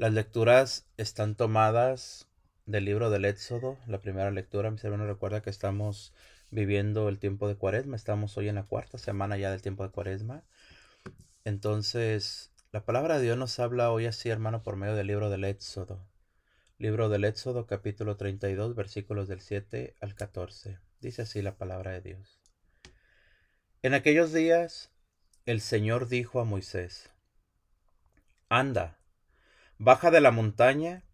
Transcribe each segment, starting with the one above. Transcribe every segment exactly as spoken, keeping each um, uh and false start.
Las lecturas están tomadas del libro del Éxodo, la primera lectura. Mis hermanos, recuerda que estamos viviendo el tiempo de Cuaresma. Estamos hoy en la cuarta semana ya del tiempo de Cuaresma. Entonces, la palabra de Dios nos habla hoy así, hermano, por medio del libro del Éxodo. Libro del Éxodo, capítulo treinta y dos, versículos del siete al catorce. Dice así la palabra de Dios. En aquellos días, el Señor dijo a Moisés: Anda, baja de la montaña,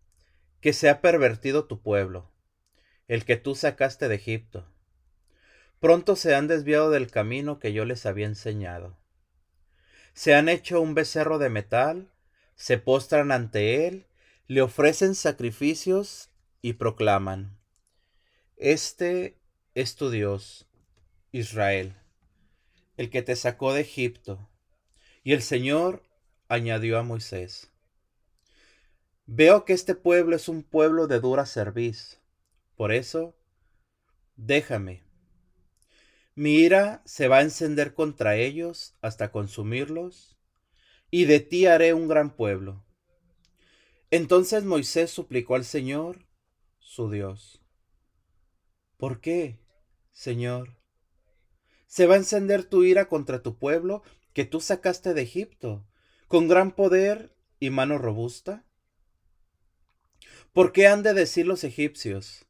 que se ha pervertido tu pueblo, el que tú sacaste de Egipto. Pronto se han desviado del camino que yo les había enseñado. Se han hecho un becerro de metal, se postran ante él, le ofrecen sacrificios y proclaman: Este es tu Dios, Israel, el que te sacó de Egipto. Y el Señor añadió a Moisés: Veo que este pueblo es un pueblo de dura cerviz. Por eso, déjame. Mi ira se va a encender contra ellos hasta consumirlos, y de ti haré un gran pueblo. Entonces Moisés suplicó al Señor, su Dios: ¿Por qué, Señor, se va a encender tu ira contra tu pueblo que tú sacaste de Egipto, con gran poder y mano robusta? ¿Por qué han de decir los egipcios?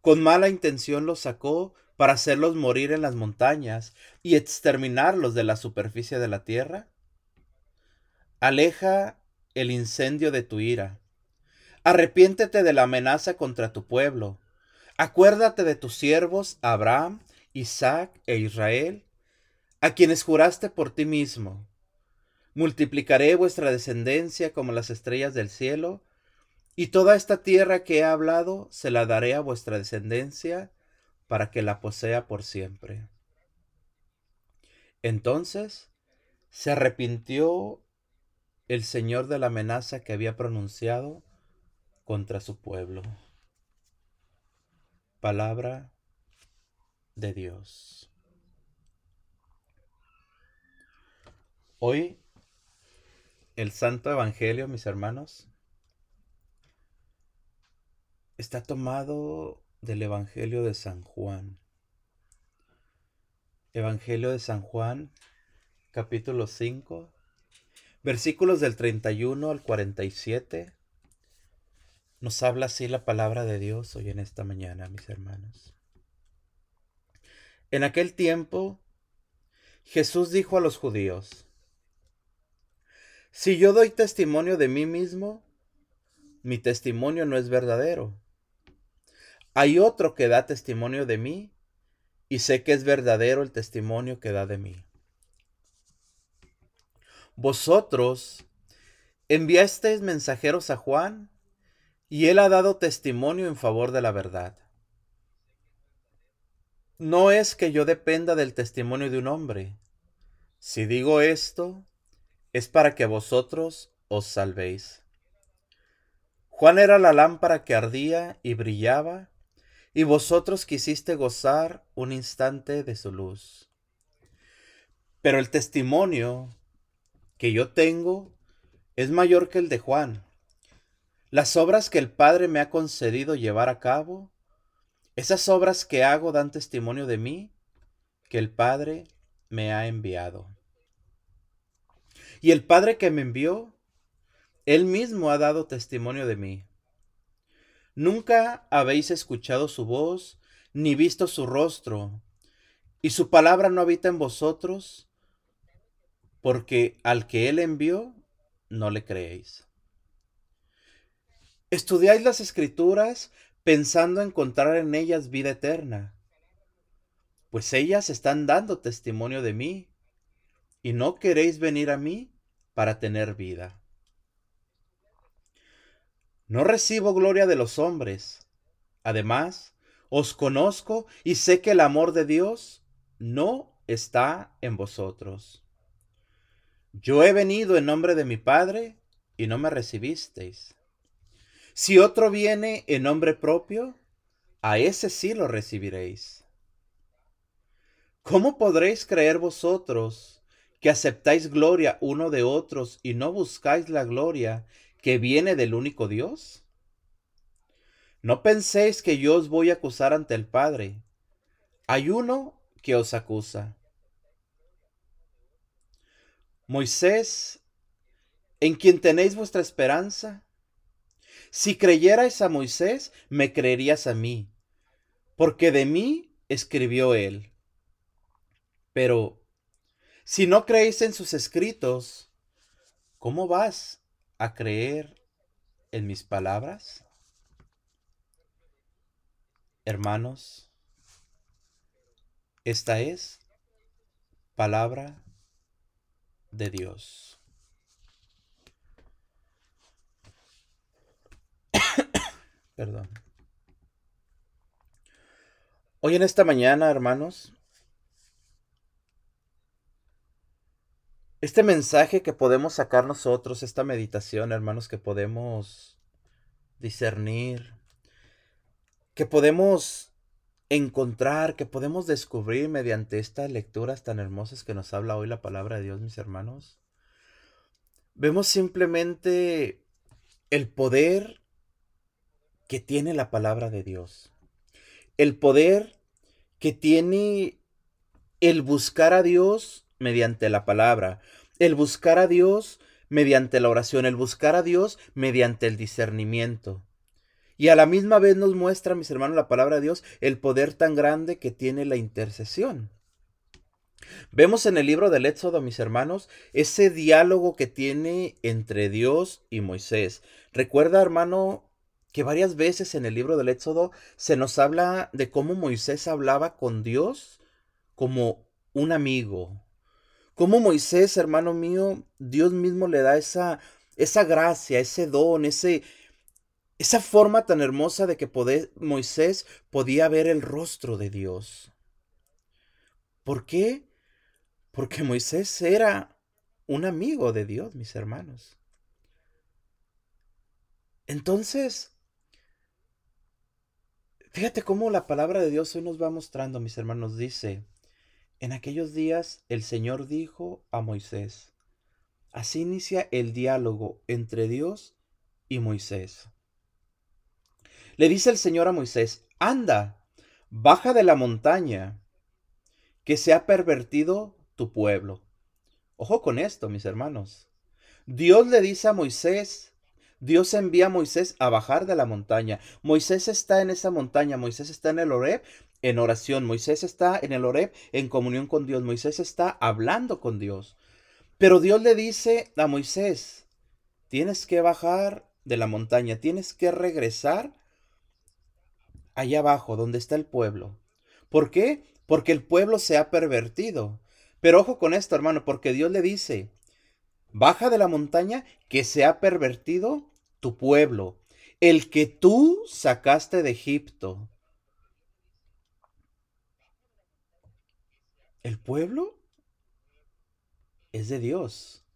Con mala intención los sacó para hacerlos morir en las montañas y exterminarlos de la superficie de la tierra. Aleja el incendio de tu ira. Arrepiéntete de la amenaza contra tu pueblo. Acuérdate de tus siervos Abraham, Isaac e Israel, a quienes juraste por ti mismo. Multiplicaré vuestra descendencia como las estrellas del cielo, y toda esta tierra que he hablado se la daré a vuestra descendencia para que la posea por siempre. Entonces se arrepintió el Señor de la amenaza que había pronunciado contra su pueblo. Palabra de Dios. Hoy el Santo Evangelio, mis hermanos, está tomado del Evangelio de San Juan. Evangelio de San Juan, capítulo cinco, versículos del treinta y uno al cuarenta y siete. Nos habla así la palabra de Dios hoy en esta mañana, mis hermanos. En aquel tiempo, Jesús dijo a los judíos: Si yo doy testimonio de mí mismo, mi testimonio no es verdadero. Hay otro que da testimonio de mí, y sé que es verdadero el testimonio que da de mí. Vosotros enviasteis mensajeros a Juan, y él ha dado testimonio en favor de la verdad. No es que yo dependa del testimonio de un hombre. Si digo esto, es para que vosotros os salvéis. Juan era la lámpara que ardía y brillaba, y vosotros quisiste gozar un instante de su luz. Pero el testimonio que yo tengo es mayor que el de Juan. Las obras que el Padre me ha concedido llevar a cabo, esas obras que hago dan testimonio de mí, que el Padre me ha enviado. Y el Padre que me envió, él mismo ha dado testimonio de mí. Nunca habéis escuchado su voz, ni visto su rostro, y su palabra no habita en vosotros, porque al que él envió no le creéis. Estudiáis las Escrituras pensando encontrar en ellas vida eterna, pues ellas están dando testimonio de mí, y no queréis venir a mí para tener vida. No recibo gloria de los hombres. Además, os conozco y sé que el amor de Dios no está en vosotros. Yo he venido en nombre de mi Padre y no me recibisteis. Si otro viene en nombre propio, a ese sí lo recibiréis. ¿Cómo podréis creer vosotros que aceptáis gloria uno de otros y no buscáis la gloria que viene del único Dios? No penséis que yo os voy a acusar ante el Padre. Hay uno que os acusa, Moisés, en quien tenéis vuestra esperanza. Si creyerais a Moisés, me creerías a mí, porque de mí escribió él. Pero si no creéis en sus escritos, ¿cómo vas a creer en mis palabras? Hermanos, esta es palabra de Dios. Perdón. Hoy en esta mañana, hermanos, este mensaje que podemos sacar nosotros, esta meditación, hermanos, que podemos discernir, que podemos encontrar, que podemos descubrir mediante estas lecturas tan hermosas que nos habla hoy la palabra de Dios, mis hermanos, vemos simplemente el poder que tiene la palabra de Dios, el poder que tiene el buscar a Dios mediante la palabra, el buscar a Dios mediante la oración, el buscar a Dios mediante el discernimiento. Y a la misma vez nos muestra, mis hermanos, la palabra de Dios, el poder tan grande que tiene la intercesión. Vemos en el libro del Éxodo, mis hermanos, ese diálogo que tiene entre Dios y Moisés. Recuerda, hermano, que varias veces en el libro del Éxodo se nos habla de cómo Moisés hablaba con Dios como un amigo. Como Moisés, hermano mío, Dios mismo le da esa, esa gracia, ese don, ese, esa forma tan hermosa de que poder, Moisés podía ver el rostro de Dios. ¿Por qué? Porque Moisés era un amigo de Dios, mis hermanos. Entonces, fíjate cómo la palabra de Dios hoy nos va mostrando, mis hermanos, dice: en aquellos días el Señor dijo a Moisés. Así inicia el diálogo entre Dios y Moisés. Le dice el Señor a Moisés: anda, baja de la montaña, que se ha pervertido tu pueblo. Ojo con esto, mis hermanos. Dios le dice a Moisés, Dios envía a Moisés a bajar de la montaña. Moisés está en esa montaña, Moisés está en el Horeb, en oración. Moisés está en el Horeb en comunión con Dios. Moisés está hablando con Dios. Pero Dios le dice a Moisés: tienes que bajar de la montaña. Tienes que regresar allá abajo donde está el pueblo. ¿Por qué? Porque el pueblo se ha pervertido. Pero ojo con esto, hermano, porque Dios le dice: baja de la montaña que se ha pervertido tu pueblo, el que tú sacaste de Egipto. El pueblo es de Dios.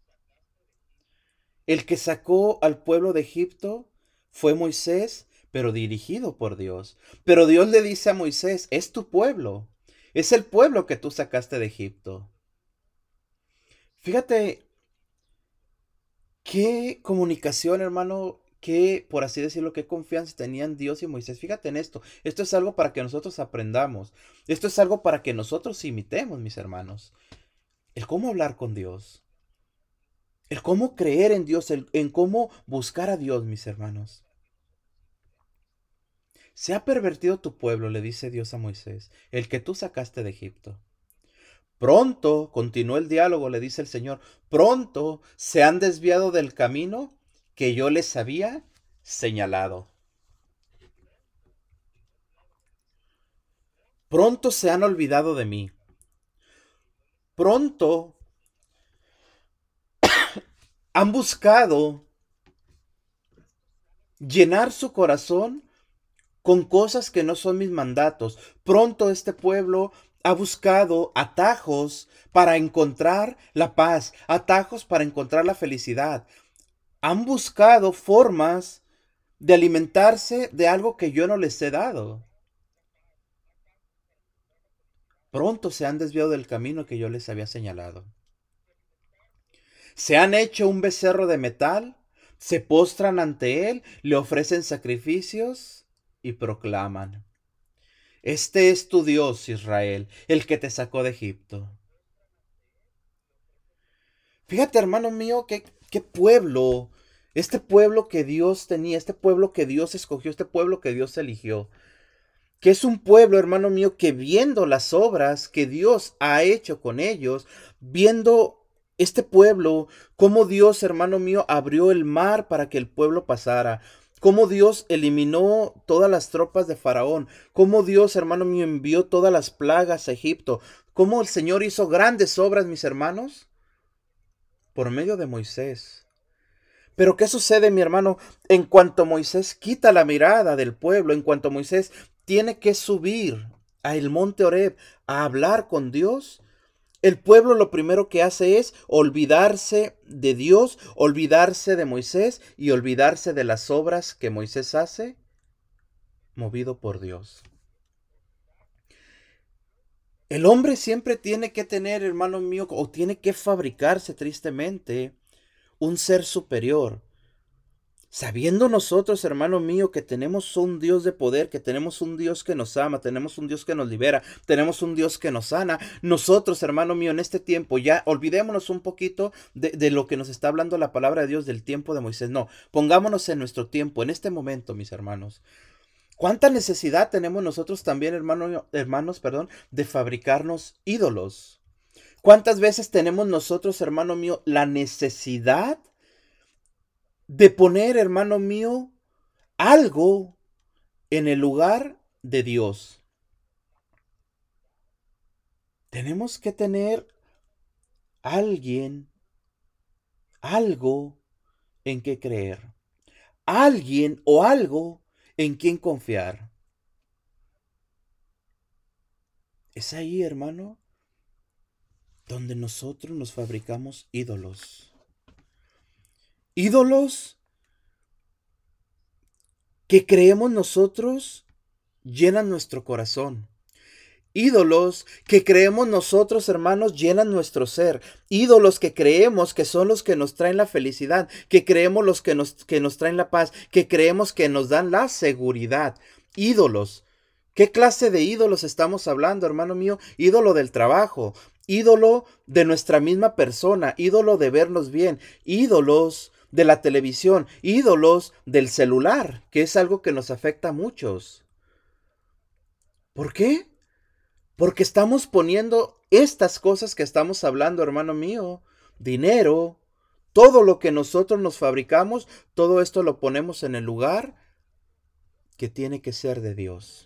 El que sacó al pueblo de Egipto fue Moisés, pero dirigido por Dios. Pero Dios le dice a Moisés: es tu pueblo, es el pueblo que tú sacaste de Egipto. Fíjate qué comunicación, hermano, qué, por así decirlo, qué confianza tenían Dios y Moisés. Fíjate en esto. Esto es algo para que nosotros aprendamos. Esto es algo para que nosotros imitemos, mis hermanos. El cómo hablar con Dios. El cómo creer en Dios. El, en cómo buscar a Dios, mis hermanos. Se ha pervertido tu pueblo, le dice Dios a Moisés, el que tú sacaste de Egipto. Pronto, continuó el diálogo, le dice el Señor, pronto se han desviado del camino que yo les había señalado. Pronto se han olvidado de mí. Pronto han buscado llenar su corazón con cosas que no son mis mandatos. Pronto este pueblo ha buscado atajos para encontrar la paz, atajos para encontrar la felicidad. Han buscado formas de alimentarse de algo que yo no les he dado. Pronto se han desviado del camino que yo les había señalado. Se han hecho un becerro de metal se postran ante él, le ofrecen sacrificios y proclaman: Este es tu Dios, Israel, el que te sacó de Egipto. Fíjate, hermano mío, qué, qué pueblo, este pueblo que Dios tenía, este pueblo que Dios escogió, este pueblo que Dios eligió. Que es un pueblo, hermano mío, que viendo las obras que Dios ha hecho con ellos, viendo este pueblo, cómo Dios, hermano mío, abrió el mar para que el pueblo pasara, cómo Dios eliminó todas las tropas de Faraón, cómo Dios, hermano mío, envió todas las plagas a Egipto, cómo el Señor hizo grandes obras, mis hermanos, por medio de Moisés. Pero ¿qué sucede, mi hermano? En cuanto Moisés quita la mirada del pueblo, en cuanto Moisés tiene que subir al monte Horeb a hablar con Dios, el pueblo lo primero que hace es olvidarse de Dios, olvidarse de Moisés y olvidarse de las obras que Moisés hace, movido por Dios. El hombre siempre tiene que tener, hermano mío, o tiene que fabricarse tristemente un ser superior. Sabiendo nosotros, hermano mío, que tenemos un Dios de poder, que tenemos un Dios que nos ama, tenemos un Dios que nos libera, tenemos un Dios que nos sana, nosotros, hermano mío, en este tiempo, ya olvidémonos un poquito de, de lo que nos está hablando la palabra de Dios del tiempo de Moisés. No, pongámonos en nuestro tiempo, en este momento, mis hermanos. ¿Cuánta necesidad tenemos nosotros también, hermano, hermanos, perdón, de fabricarnos ídolos? ¿Cuántas veces tenemos nosotros, hermano mío, la necesidad de poner, hermano mío, algo en el lugar de Dios? Tenemos que tener alguien, algo en que creer, alguien o algo en quien confiar. Es ahí, hermano, donde nosotros nos fabricamos ídolos. Ídolos que creemos nosotros llenan nuestro corazón. Ídolos que creemos nosotros, hermanos, llenan nuestro ser. Ídolos que creemos que son los que nos traen la felicidad, que creemos los que nos, que nos traen la paz, que creemos que nos dan la seguridad. Ídolos. ¿Qué clase de ídolos estamos hablando, hermano mío? Ídolo del trabajo, ídolo de nuestra misma persona, ídolo de vernos bien, ídolos de la televisión, ídolos del celular, que es algo que nos afecta a muchos. ¿Por qué? Porque estamos poniendo estas cosas que estamos hablando, hermano mío, dinero, todo lo que nosotros nos fabricamos, todo esto lo ponemos en el lugar que tiene que ser de Dios.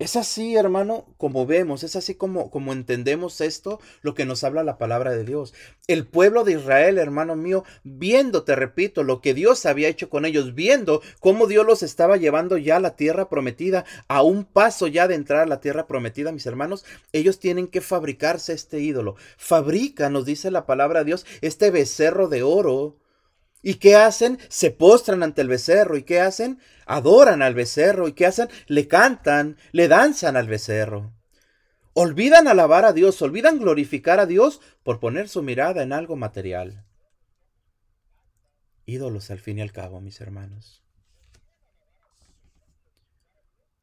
Es así, hermano, como vemos, es así como, como entendemos esto, lo que nos habla la palabra de Dios. El pueblo de Israel, hermano mío, viendo, te repito, lo que Dios había hecho con ellos, viendo cómo Dios los estaba llevando ya a la tierra prometida, a un paso ya de entrar a la tierra prometida, mis hermanos, ellos tienen que fabricarse este ídolo. Fabrica, nos dice la palabra de Dios, este becerro de oro. ¿Y qué hacen? Se postran ante el becerro. ¿Y qué hacen? Adoran al becerro. ¿Y qué hacen? Le cantan, le danzan al becerro. Olvidan alabar a Dios, olvidan glorificar a Dios por poner su mirada en algo material. Ídolos al fin y al cabo, mis hermanos.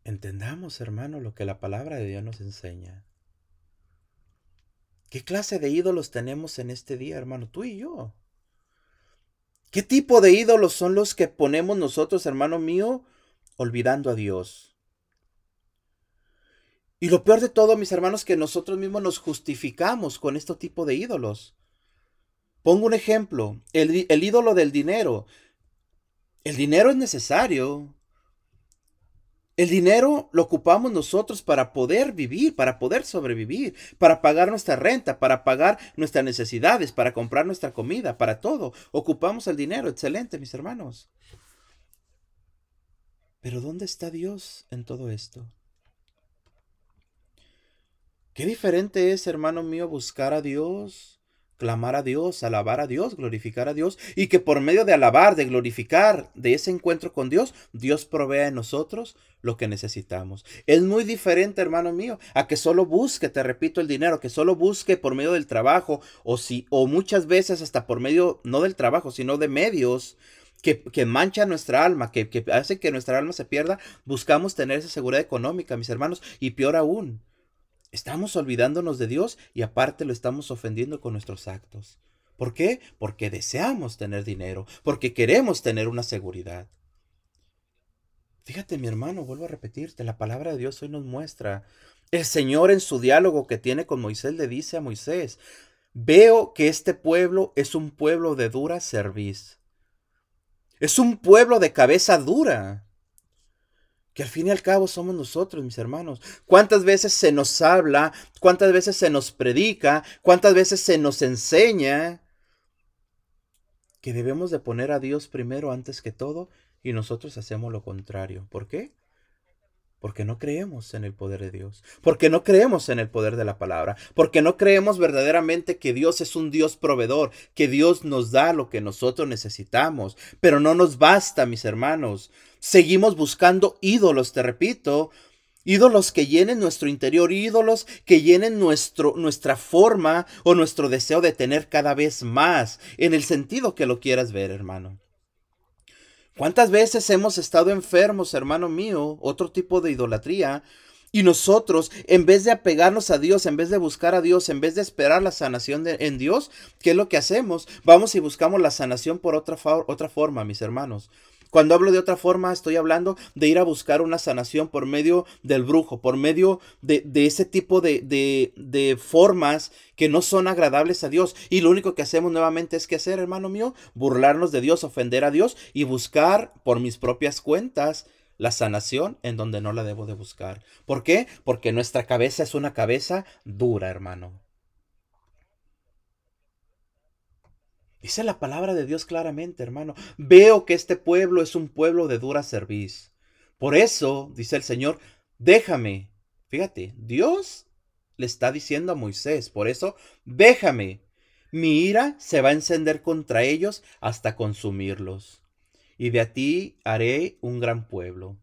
Entendamos, hermano, lo que la palabra de Dios nos enseña. ¿Qué clase de ídolos tenemos en este día, hermano? Tú y yo. ¿Qué tipo de ídolos son los que ponemos nosotros, hermano mío, olvidando a Dios? Y lo peor de todo, mis hermanos, que nosotros mismos nos justificamos con este tipo de ídolos. Pongo un ejemplo, el, el ídolo del dinero. El dinero es necesario. El dinero lo ocupamos nosotros para poder vivir, para poder sobrevivir, para pagar nuestra renta, para pagar nuestras necesidades, para comprar nuestra comida, para todo. Ocupamos el dinero. Excelente, mis hermanos. Pero ¿dónde está Dios en todo esto? Qué diferente es, hermano mío, buscar a Dios, clamar a Dios, alabar a Dios, glorificar a Dios, y que por medio de alabar, de glorificar, de ese encuentro con Dios, Dios provea en nosotros lo que necesitamos. Es muy diferente, hermano mío, a que solo busque, te repito, el dinero, que solo busque por medio del trabajo, o si, o muchas veces hasta por medio, no del trabajo, sino de medios que, que manchan nuestra alma, que, que hacen que nuestra alma se pierda. Buscamos tener esa seguridad económica, mis hermanos, y peor aún, estamos olvidándonos de Dios y aparte lo estamos ofendiendo con nuestros actos. ¿Por qué? Porque deseamos tener dinero, porque queremos tener una seguridad. Fíjate, mi hermano, vuelvo a repetirte, la palabra de Dios hoy nos muestra. El Señor en su diálogo que tiene con Moisés le dice a Moisés: veo que este pueblo es un pueblo de dura cerviz. Es un pueblo de cabeza dura. Que al fin y al cabo somos nosotros, mis hermanos. ¿Cuántas veces se nos habla? ¿Cuántas veces se nos predica? ¿Cuántas veces se nos enseña? Que debemos de poner a Dios primero antes que todo, y nosotros hacemos lo contrario. ¿Por qué? Porque no creemos en el poder de Dios, porque no creemos en el poder de la palabra, porque no creemos verdaderamente que Dios es un Dios proveedor, que Dios nos da lo que nosotros necesitamos. Pero no nos basta, mis hermanos. Seguimos buscando ídolos, te repito, ídolos que llenen nuestro interior, ídolos que llenen nuestro, nuestra forma o nuestro deseo de tener cada vez más, en el sentido que lo quieras ver, hermano. ¿Cuántas veces hemos estado enfermos, hermano mío? Otro tipo de idolatría. Y nosotros, en vez de apegarnos a Dios, en vez de buscar a Dios, en vez de esperar la sanación de, en Dios, ¿qué es lo que hacemos? Vamos y buscamos la sanación por otra, otra forma, mis hermanos. Cuando hablo de otra forma, estoy hablando de ir a buscar una sanación por medio del brujo, por medio de, de ese tipo de, de, de formas que no son agradables a Dios. Y lo único que hacemos nuevamente es que hacer, hermano mío, burlarnos de Dios, ofender a Dios y buscar por mis propias cuentas la sanación en donde no la debo de buscar. ¿Por qué? Porque nuestra cabeza es una cabeza dura, hermano. Dice la palabra de Dios claramente, hermano. Veo que este pueblo es un pueblo de dura cerviz. Por eso, dice el Señor, déjame. Fíjate, Dios le está diciendo a Moisés, por eso, déjame. Mi ira se va a encender contra ellos hasta consumirlos. Y de ti haré un gran pueblo.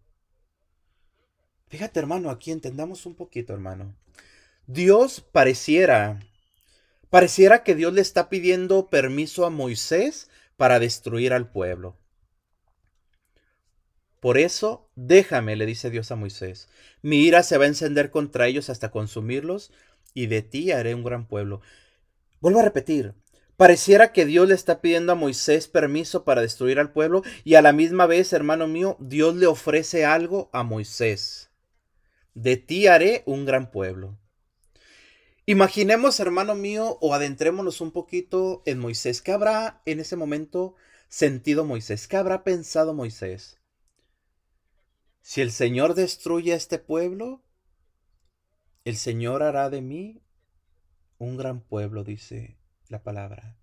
Fíjate, hermano, aquí entendamos un poquito, hermano. Dios pareciera... Pareciera que Dios le está pidiendo permiso a Moisés para destruir al pueblo. Por eso, déjame, le dice Dios a Moisés. Mi ira se va a encender contra ellos hasta consumirlos, y de ti haré un gran pueblo. Vuelvo a repetir. Pareciera que Dios le está pidiendo a Moisés permiso para destruir al pueblo, y a la misma vez, hermano mío, Dios le ofrece algo a Moisés. De ti haré un gran pueblo. Imaginemos, hermano mío, o adentrémonos un poquito en Moisés. ¿Qué habrá en ese momento sentido Moisés? ¿Qué habrá pensado Moisés? Si el Señor destruye a este pueblo, el Señor hará de mí un gran pueblo, dice la palabra.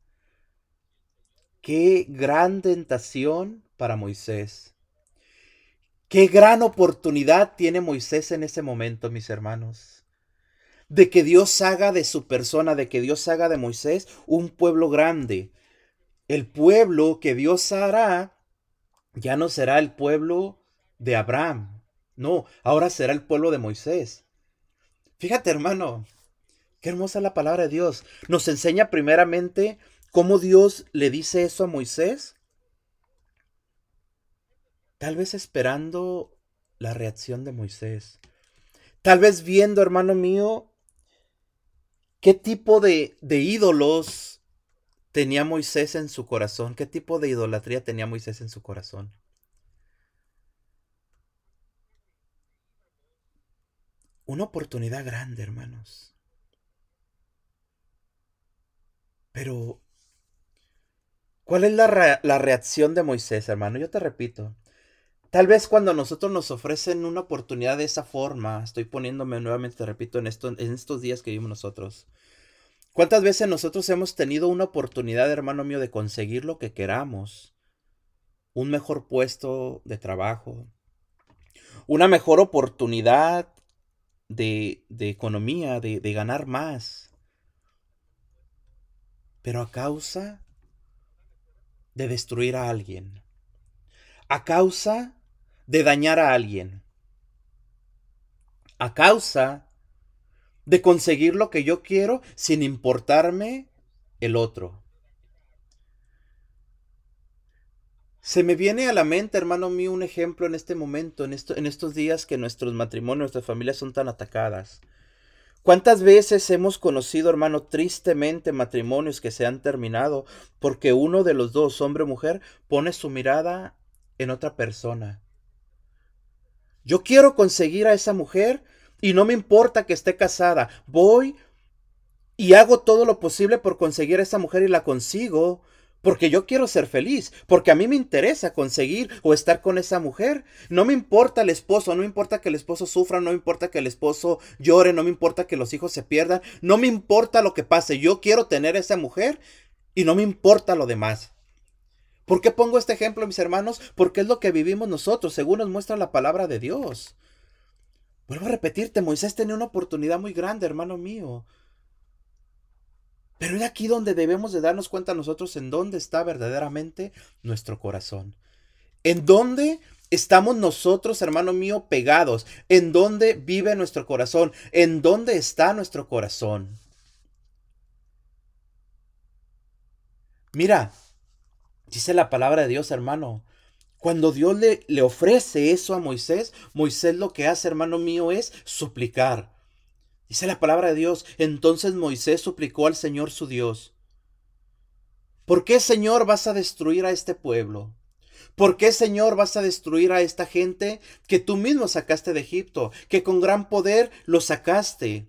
Qué gran tentación para Moisés. Qué gran oportunidad tiene Moisés en ese momento, mis hermanos. De que Dios haga de su persona, de que Dios haga de Moisés un pueblo grande. El pueblo que Dios hará ya no será el pueblo de Abraham. No, ahora será el pueblo de Moisés. Fíjate, hermano, qué hermosa la palabra de Dios. Nos enseña primeramente cómo Dios le dice eso a Moisés. Tal vez esperando la reacción de Moisés. Tal vez viendo, hermano mío, ¿qué tipo de, de ídolos tenía Moisés en su corazón? ¿Qué tipo de idolatría tenía Moisés en su corazón? Una oportunidad grande, hermanos. Pero, ¿cuál es la, re- la reacción de Moisés, hermano? Yo te repito. Tal vez cuando a nosotros nos ofrecen una oportunidad de esa forma, estoy poniéndome nuevamente, te repito, en, esto, en estos días que vivimos nosotros. ¿Cuántas veces nosotros hemos tenido una oportunidad, hermano mío, de conseguir lo que queramos? Un mejor puesto de trabajo, una mejor oportunidad de, de economía, de, de ganar más. pero a causa de destruir a alguien, a causa de dañar a alguien, a causa de conseguir lo que yo quiero sin importarme el otro. Se me viene a la mente, hermano mío, un ejemplo en este momento, en, esto, en estos días que nuestros matrimonios, nuestras familias son tan atacadas. ¿Cuántas veces hemos conocido, hermano, tristemente matrimonios que se han terminado porque uno de los dos, hombre o mujer, pone su mirada en otra persona? Yo quiero conseguir a esa mujer y no me importa que esté casada. Voy y hago todo lo posible por conseguir a esa mujer y la consigo. Porque yo quiero ser feliz, porque a mí me interesa conseguir o estar con esa mujer. No me importa el esposo, no me importa que el esposo sufra, no me importa que el esposo llore, no me importa que los hijos se pierdan. No me importa lo que pase, yo quiero tener a esa mujer y no me importa lo demás. ¿Por qué pongo este ejemplo, mis hermanos? Porque es lo que vivimos nosotros, según nos muestra la palabra de Dios. Vuelvo a repetirte, Moisés tenía una oportunidad muy grande, hermano mío. Pero es aquí donde debemos de darnos cuenta nosotros en dónde está verdaderamente nuestro corazón. En dónde estamos nosotros, hermano mío, pegados. En dónde vive nuestro corazón. En dónde está nuestro corazón. Mira, dice la palabra de Dios, hermano. Cuando Dios le, le ofrece eso a Moisés, Moisés lo que hace, hermano mío, es suplicar. Dice la palabra de Dios, entonces Moisés suplicó al Señor su Dios. ¿Por qué, Señor, vas a destruir a este pueblo? ¿Por qué, Señor, vas a destruir a esta gente que tú mismo sacaste de Egipto, que con gran poder lo sacaste?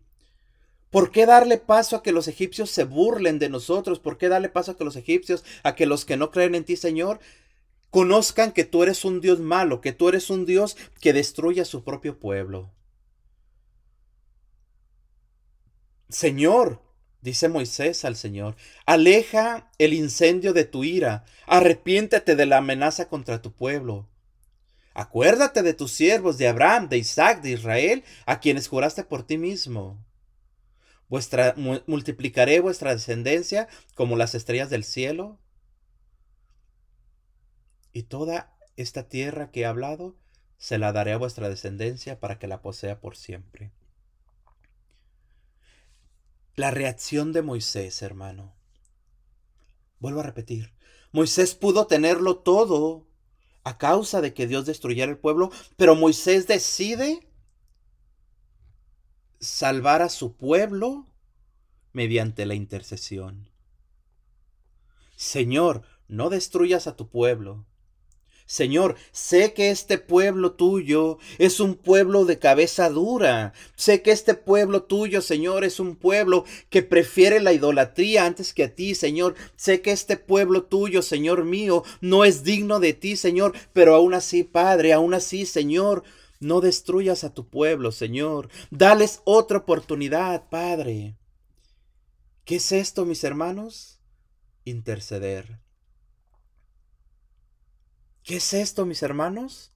¿Por qué darle paso a que los egipcios se burlen de nosotros? ¿Por qué darle paso a que los egipcios, a que los que no creen en ti, Señor, conozcan que tú eres un Dios malo, que tú eres un Dios que destruye a su propio pueblo? Señor, dice Moisés al Señor, aleja el incendio de tu ira, arrepiéntete de la amenaza contra tu pueblo. Acuérdate de tus siervos, de Abraham, de Isaac, de Israel, a quienes juraste por ti mismo. Vuestra, mu- multiplicaré vuestra descendencia como las estrellas del cielo. Y toda esta tierra que he hablado, se la daré a vuestra descendencia para que la posea por siempre. La reacción de Moisés, hermano. Vuelvo a repetir. Moisés pudo tenerlo todo a causa de que Dios destruyera el pueblo, pero Moisés decide salvar a su pueblo mediante la intercesión. Señor, no destruyas a tu pueblo. Señor, sé que este pueblo tuyo es un pueblo de cabeza dura. Sé que este pueblo tuyo, Señor, es un pueblo que prefiere la idolatría antes que a ti, Señor. Sé que este pueblo tuyo, Señor mío, no es digno de ti, Señor. Pero aún así, Padre, aún así, Señor, no destruyas a tu pueblo, Señor. Dales otra oportunidad, Padre. ¿Qué es esto, mis hermanos? Interceder. ¿Qué es esto, mis hermanos?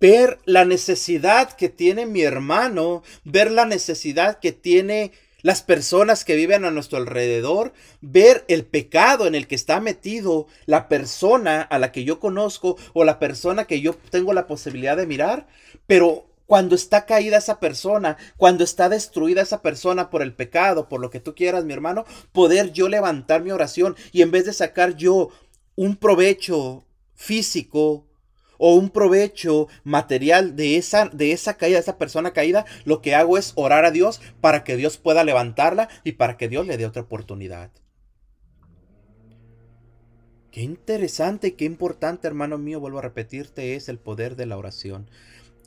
Ver la necesidad que tiene mi hermano, ver la necesidad que tiene las personas que viven a nuestro alrededor, ver el pecado en el que está metido la persona a la que yo conozco o la persona que yo tengo la posibilidad de mirar, pero cuando está caída esa persona, cuando está destruida esa persona por el pecado, por lo que tú quieras, mi hermano, poder yo levantar mi oración y en vez de sacar yo un provecho físico o un provecho material de esa, de esa caída, de esa persona caída, lo que hago es orar a Dios para que Dios pueda levantarla y para que Dios le dé otra oportunidad. Qué interesante y qué importante, hermano mío, vuelvo a repetirte, es el poder de la oración.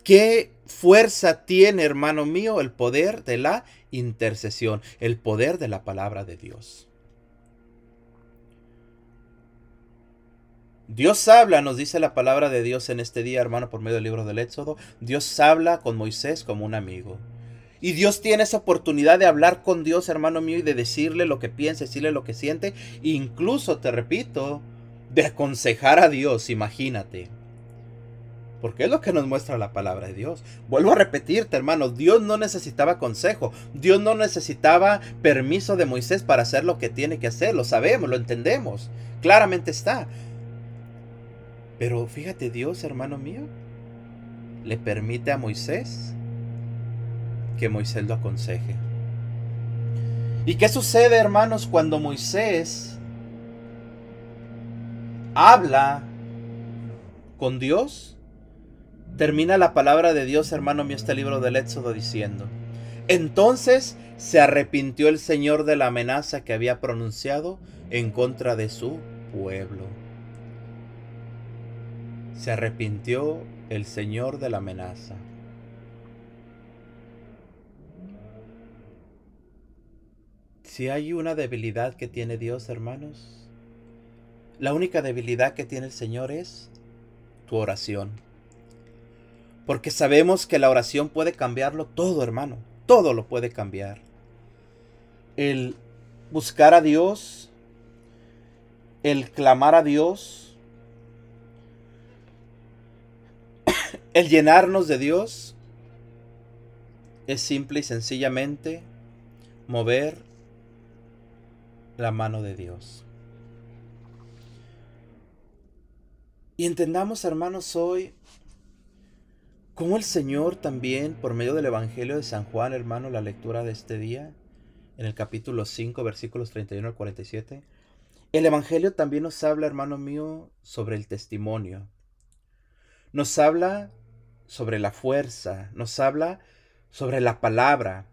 Qué fuerza tiene, hermano mío, el poder de la intercesión, el poder de la palabra de Dios. Dios habla, nos dice la palabra de Dios en este día, hermano, por medio del libro del Éxodo. Dios habla con Moisés como un amigo. Y Dios tiene esa oportunidad de hablar con Dios, hermano mío, y de decirle lo que piensa, decirle lo que siente. E incluso, te repito, de aconsejar a Dios, imagínate. Porque es lo que nos muestra la palabra de Dios. Vuelvo a repetirte, hermano, Dios no necesitaba consejo. Dios no necesitaba permiso de Moisés para hacer lo que tiene que hacer. Lo sabemos, lo entendemos. Claramente está. Pero fíjate, Dios, hermano mío, le permite a Moisés que Moisés lo aconseje. ¿Y qué sucede, hermanos, cuando Moisés habla con Dios? Termina la palabra de Dios, hermano mío, este libro del Éxodo diciendo: entonces se arrepintió el Señor de la amenaza que había pronunciado en contra de su pueblo. Se arrepintió el Señor de la amenaza. Si hay una debilidad que tiene Dios, hermanos, la única debilidad que tiene el Señor es tu oración. Porque sabemos que la oración puede cambiarlo todo, hermano. Todo lo puede cambiar. El buscar a Dios, el clamar a Dios, el llenarnos de Dios, es simple y sencillamente mover la mano de Dios. Y entendamos, hermanos, hoy cómo el Señor también, por medio del Evangelio de San Juan, hermano, la lectura de este día, en el capítulo cinco, versículos treinta y uno al cuarenta y siete, el Evangelio también nos habla, hermano mío, sobre el testimonio. Nos habla sobre la fuerza, nos habla sobre la palabra.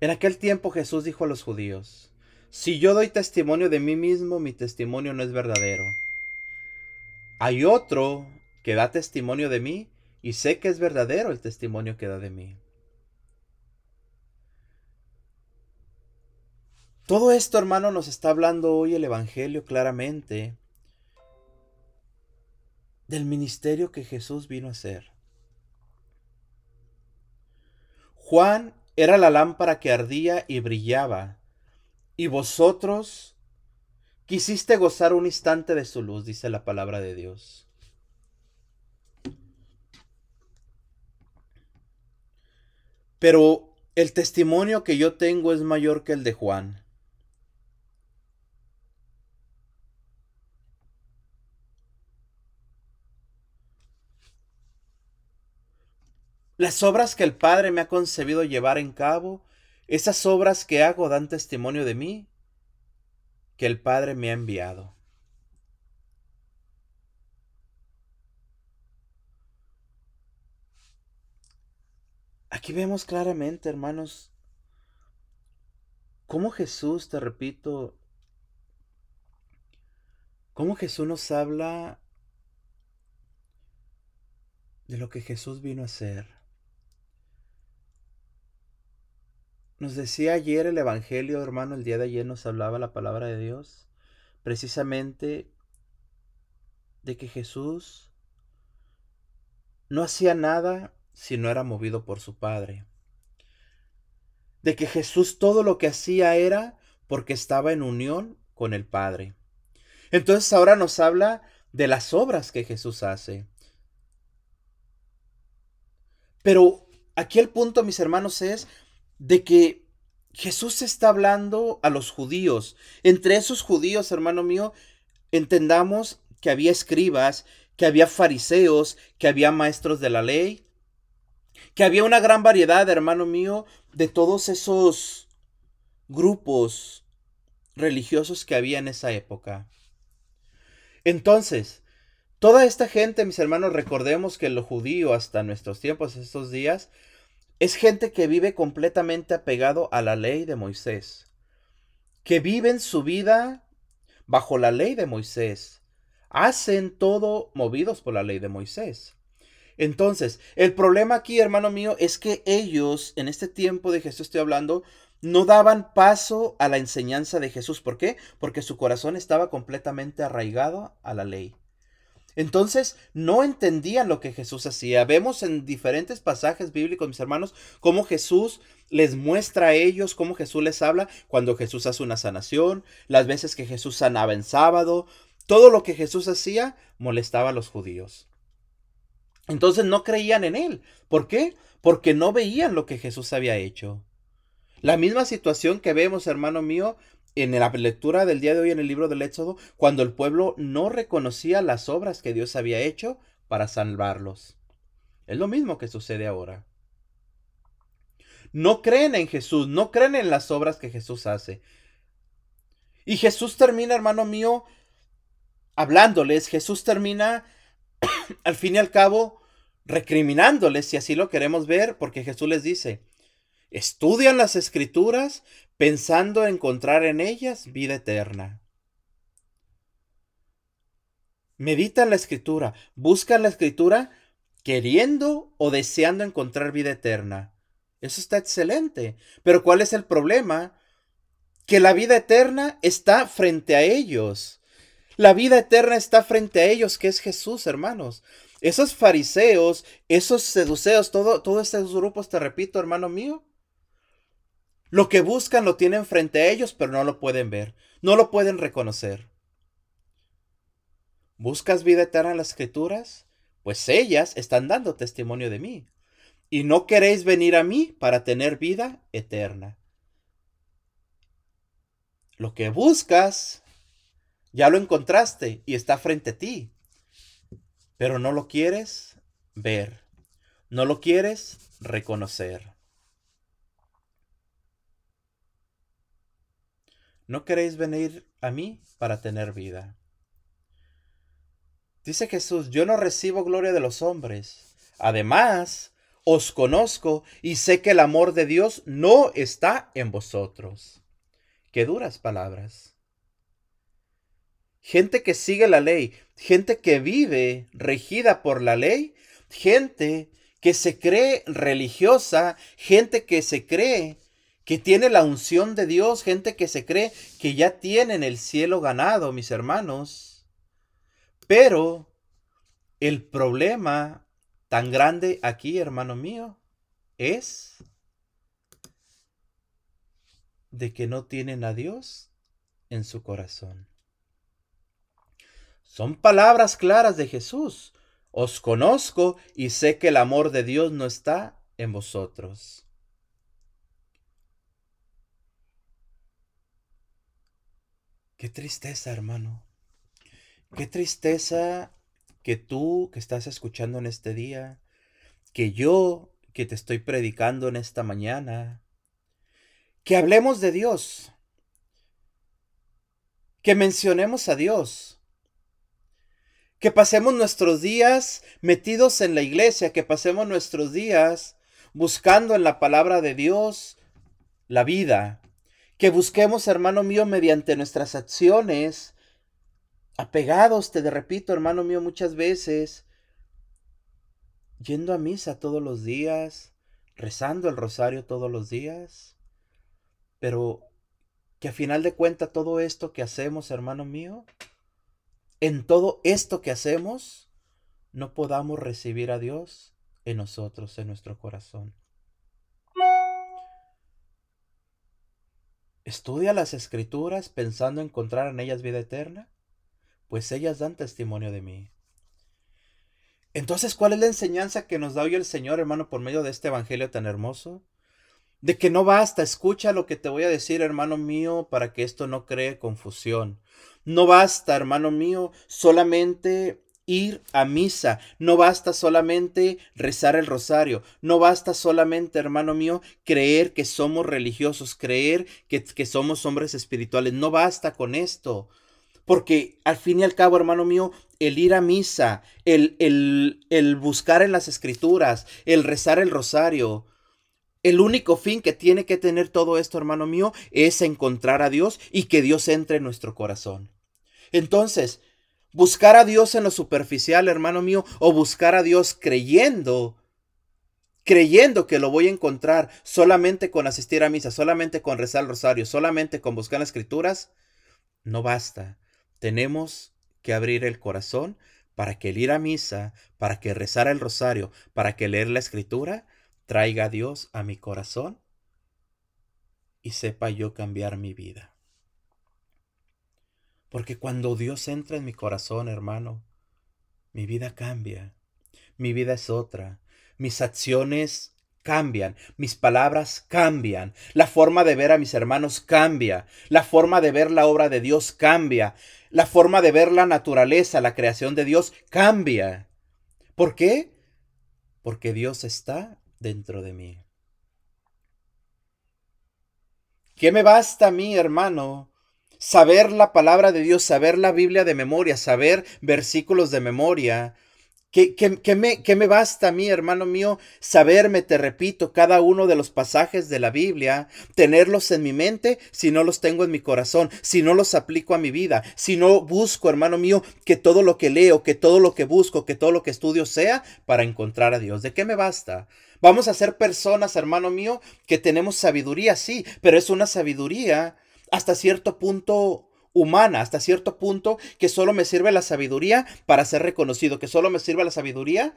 En aquel tiempo Jesús dijo a los judíos: si yo doy testimonio de mí mismo, mi testimonio no es verdadero. Hay otro que da testimonio de mí, y sé que es verdadero el testimonio que da de mí. Todo esto, hermano, nos está hablando hoy el Evangelio claramente del ministerio que Jesús vino a hacer. Juan era la lámpara que ardía y brillaba, y vosotros quisiste gozar un instante de su luz, dice la palabra de Dios. Pero el testimonio que yo tengo es mayor que el de Juan. Las obras que el Padre me ha concebido llevar en cabo, esas obras que hago dan testimonio de mí, que el Padre me ha enviado. Aquí vemos claramente, hermanos, cómo Jesús, te repito, cómo Jesús nos habla de lo que Jesús vino a hacer. Nos decía ayer el Evangelio, hermano, el día de ayer nos hablaba la palabra de Dios, precisamente de que Jesús no hacía nada si no era movido por su Padre. De que Jesús todo lo que hacía era porque estaba en unión con el Padre. Entonces ahora nos habla de las obras que Jesús hace. Pero aquí el punto, mis hermanos, es de que Jesús está hablando a los judíos. Entre esos judíos, hermano mío, entendamos que había escribas, que había fariseos, que había maestros de la ley, que había una gran variedad, hermano mío, de todos esos grupos religiosos que había en esa época. Entonces, toda esta gente, mis hermanos, recordemos que lo judío hasta nuestros tiempos, estos días, es gente que vive completamente apegado a la ley de Moisés, que viven su vida bajo la ley de Moisés, hacen todo movidos por la ley de Moisés. Entonces, el problema aquí, hermano mío, es que ellos, en este tiempo de Jesús estoy hablando, no daban paso a la enseñanza de Jesús. ¿Por qué? Porque su corazón estaba completamente arraigado a la ley. Entonces, no entendían lo que Jesús hacía. Vemos en diferentes pasajes bíblicos, mis hermanos, cómo Jesús les muestra a ellos, cómo Jesús les habla cuando Jesús hace una sanación, las veces que Jesús sanaba en sábado, Todo lo que Jesús hacía molestaba a los judíos. Entonces no creían en él. ¿Por qué? Porque no veían lo que Jesús había hecho. La misma situación que vemos, hermano mío, en la lectura del día de hoy en el libro del Éxodo, cuando el pueblo no reconocía las obras que Dios había hecho para salvarlos. Es lo mismo que sucede ahora. No creen en Jesús, no creen en las obras que Jesús hace. Y Jesús termina, hermano mío, hablándoles. Jesús termina, al fin y al cabo, recriminándoles, si así lo queremos ver, porque Jesús les dice: estudian las Escrituras pensando encontrar en ellas vida eterna. Meditan la Escritura, buscan la Escritura queriendo o deseando encontrar vida eterna. Eso está excelente. Pero ¿cuál es el problema? Que la vida eterna está frente a ellos. La vida eterna está frente a ellos, que es Jesús, hermanos. Esos fariseos, esos seduceos, todo, todos estos grupos, te repito, hermano mío, lo que buscan lo tienen frente a ellos, pero no lo pueden ver, no lo pueden reconocer. ¿Buscas vida eterna en las Escrituras? Pues ellas están dando testimonio de mí. Y no queréis venir a mí para tener vida eterna. Lo que buscas, ya lo encontraste y está frente a ti. Pero no lo quieres ver. No lo quieres reconocer. No queréis venir a mí para tener vida. Dice Jesús: yo no recibo gloria de los hombres. Además, os conozco y sé que el amor de Dios no está en vosotros. Qué duras palabras. Gente que sigue la ley, gente que vive regida por la ley, gente que se cree religiosa, gente que se cree que tiene la unción de Dios, gente que se cree que ya tienen el cielo ganado, mis hermanos. Pero el problema tan grande aquí, hermano mío, es de que no tienen a Dios en su corazón. Son palabras claras de Jesús. Os conozco y sé que el amor de Dios no está en vosotros. Qué tristeza, hermano. Qué tristeza que tú que estás escuchando en este día, que yo que te estoy predicando en esta mañana, que hablemos de Dios, que mencionemos a Dios. Que pasemos nuestros días metidos en la iglesia, que pasemos nuestros días buscando en la palabra de Dios la vida. Que busquemos, hermano mío, mediante nuestras acciones, apegados, te repito, hermano mío, muchas veces, yendo a misa todos los días, rezando el rosario todos los días, pero que a final de cuentas todo esto que hacemos, hermano mío, en todo esto que hacemos, no podamos recibir a Dios en nosotros, en nuestro corazón. ¿Estudia las Escrituras pensando encontrar en ellas vida eterna? Pues ellas dan testimonio de mí. Entonces, ¿cuál es la enseñanza que nos da hoy el Señor, hermano, por medio de este evangelio tan hermoso? De que no basta, escucha lo que te voy a decir, hermano mío, para que esto no cree confusión. No basta, hermano mío, solamente ir a misa. No basta solamente rezar el rosario. No basta solamente, hermano mío, creer que somos religiosos, creer que, que somos hombres espirituales. No basta con esto. Porque al fin y al cabo, hermano mío, el ir a misa, el, el, el buscar en las Escrituras, el rezar el rosario, el único fin que tiene que tener todo esto, hermano mío, es encontrar a Dios y que Dios entre en nuestro corazón. Entonces, buscar a Dios en lo superficial, hermano mío, o buscar a Dios creyendo, creyendo que lo voy a encontrar solamente con asistir a misa, solamente con rezar el rosario, solamente con buscar las Escrituras, no basta. Tenemos que abrir el corazón para que el ir a misa, para que rezar el rosario, para que leer la Escritura traiga a Dios a mi corazón y sepa yo cambiar mi vida. Porque cuando Dios entra en mi corazón, hermano, mi vida cambia. Mi vida es otra. Mis acciones cambian. Mis palabras cambian. La forma de ver a mis hermanos cambia. La forma de ver la obra de Dios cambia. La forma de ver la naturaleza, la creación de Dios cambia. ¿Por qué? Porque Dios está dentro de mí. ¿Qué me basta a mí, hermano? Saber la palabra de Dios, saber la Biblia de memoria, saber versículos de memoria. ¿Qué, qué, qué, me, qué me basta a mí, hermano mío? Saberme, te repito, cada uno de los pasajes de la Biblia, tenerlos en mi mente si no los tengo en mi corazón, si no los aplico a mi vida, si no busco, hermano mío, que todo lo que leo, que todo lo que busco, que todo lo que estudio sea para encontrar a Dios. ¿De qué me basta? Vamos a ser personas, hermano mío, que tenemos sabiduría, sí, pero es una sabiduría hasta cierto punto humana, hasta cierto punto que solo me sirve la sabiduría para ser reconocido, que solo me sirve la sabiduría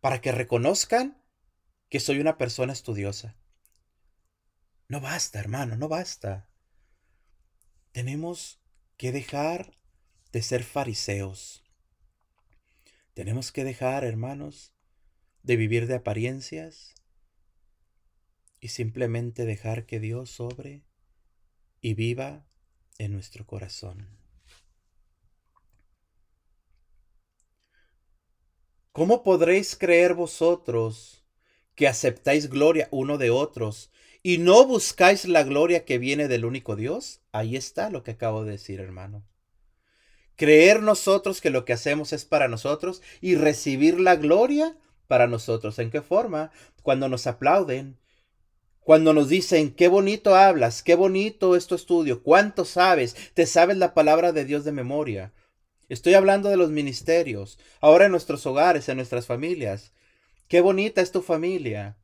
para que reconozcan que soy una persona estudiosa. No basta, hermano, no basta. Tenemos que dejar de ser fariseos. Tenemos que dejar, hermanos, de vivir de apariencias y simplemente dejar que Dios sobre y viva en nuestro corazón. ¿Cómo podréis creer vosotros que aceptáis gloria uno de otros y no buscáis la gloria que viene del único Dios? Ahí está lo que acabo de decir, hermano. Creer nosotros que lo que hacemos es para nosotros y recibir la gloria para nosotros. ¿En qué forma? Cuando nos aplauden. Cuando nos dicen, qué bonito hablas, qué bonito es tu estudio, cuánto sabes, te sabes la palabra de Dios de memoria. Estoy hablando de los ministerios, ahora en nuestros hogares, en nuestras familias. Qué bonita es tu familia,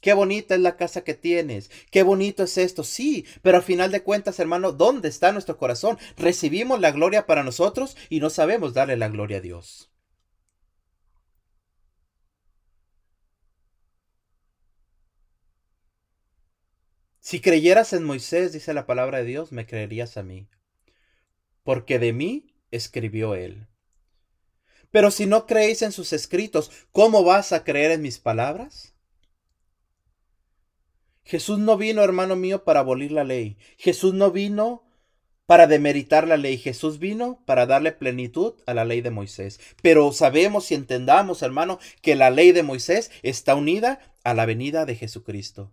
qué bonita es la casa que tienes, qué bonito es esto. Sí, pero al final de cuentas, hermano, ¿dónde está nuestro corazón? Recibimos la gloria para nosotros y no sabemos darle la gloria a Dios. Si creyeras en Moisés, dice la palabra de Dios, me creerías a mí, porque de mí escribió él. Pero si no creéis en sus escritos, ¿cómo vas a creer en mis palabras? Jesús no vino, hermano mío, para abolir la ley. Jesús no vino para demeritar la ley. Jesús vino para darle plenitud a la ley de Moisés. Pero sabemos y entendamos, hermano, que la ley de Moisés está unida a la venida de Jesucristo.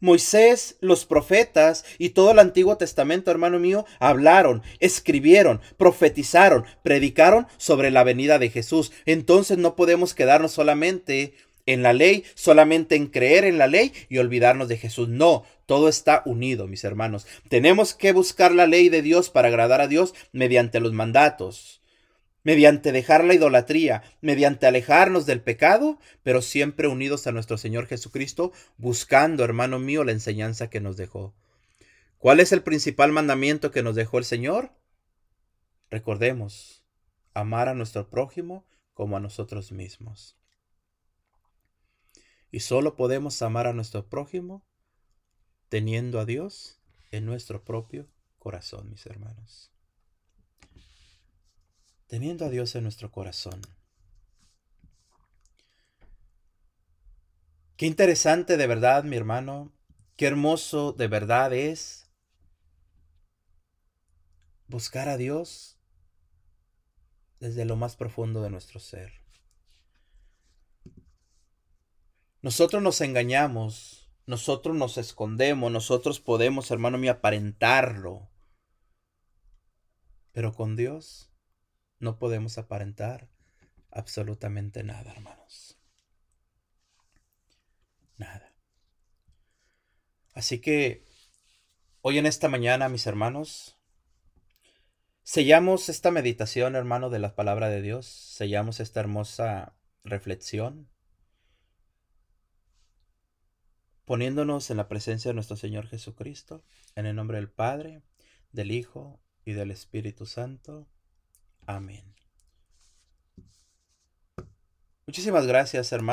Moisés, los profetas y todo el Antiguo Testamento, hermano mío, hablaron, escribieron, profetizaron, predicaron sobre la venida de Jesús. Entonces no podemos quedarnos solamente en la ley, solamente en creer en la ley y olvidarnos de Jesús. No, todo está unido, mis hermanos. Tenemos que buscar la ley de Dios para agradar a Dios mediante los mandatos, mediante dejar la idolatría, mediante alejarnos del pecado, pero siempre unidos a nuestro Señor Jesucristo, buscando, hermano mío, la enseñanza que nos dejó. ¿Cuál es el principal mandamiento que nos dejó el Señor? Recordemos, amar a nuestro prójimo como a nosotros mismos. Y solo podemos amar a nuestro prójimo teniendo a Dios en nuestro propio corazón, mis hermanos. Teniendo a Dios en nuestro corazón. Qué interesante de verdad, mi hermano. Qué hermoso de verdad es buscar a Dios desde lo más profundo de nuestro ser. Nosotros nos engañamos, nosotros nos escondemos, nosotros podemos, hermano mío, aparentarlo. Pero con Dios no podemos aparentar absolutamente nada, hermanos. Nada. Así que hoy en esta mañana, mis hermanos, sellamos esta meditación, hermano, de la palabra de Dios. Sellamos esta hermosa reflexión, poniéndonos en la presencia de nuestro Señor Jesucristo, en el nombre del Padre, del Hijo y del Espíritu Santo. Amén. Muchísimas gracias, hermano.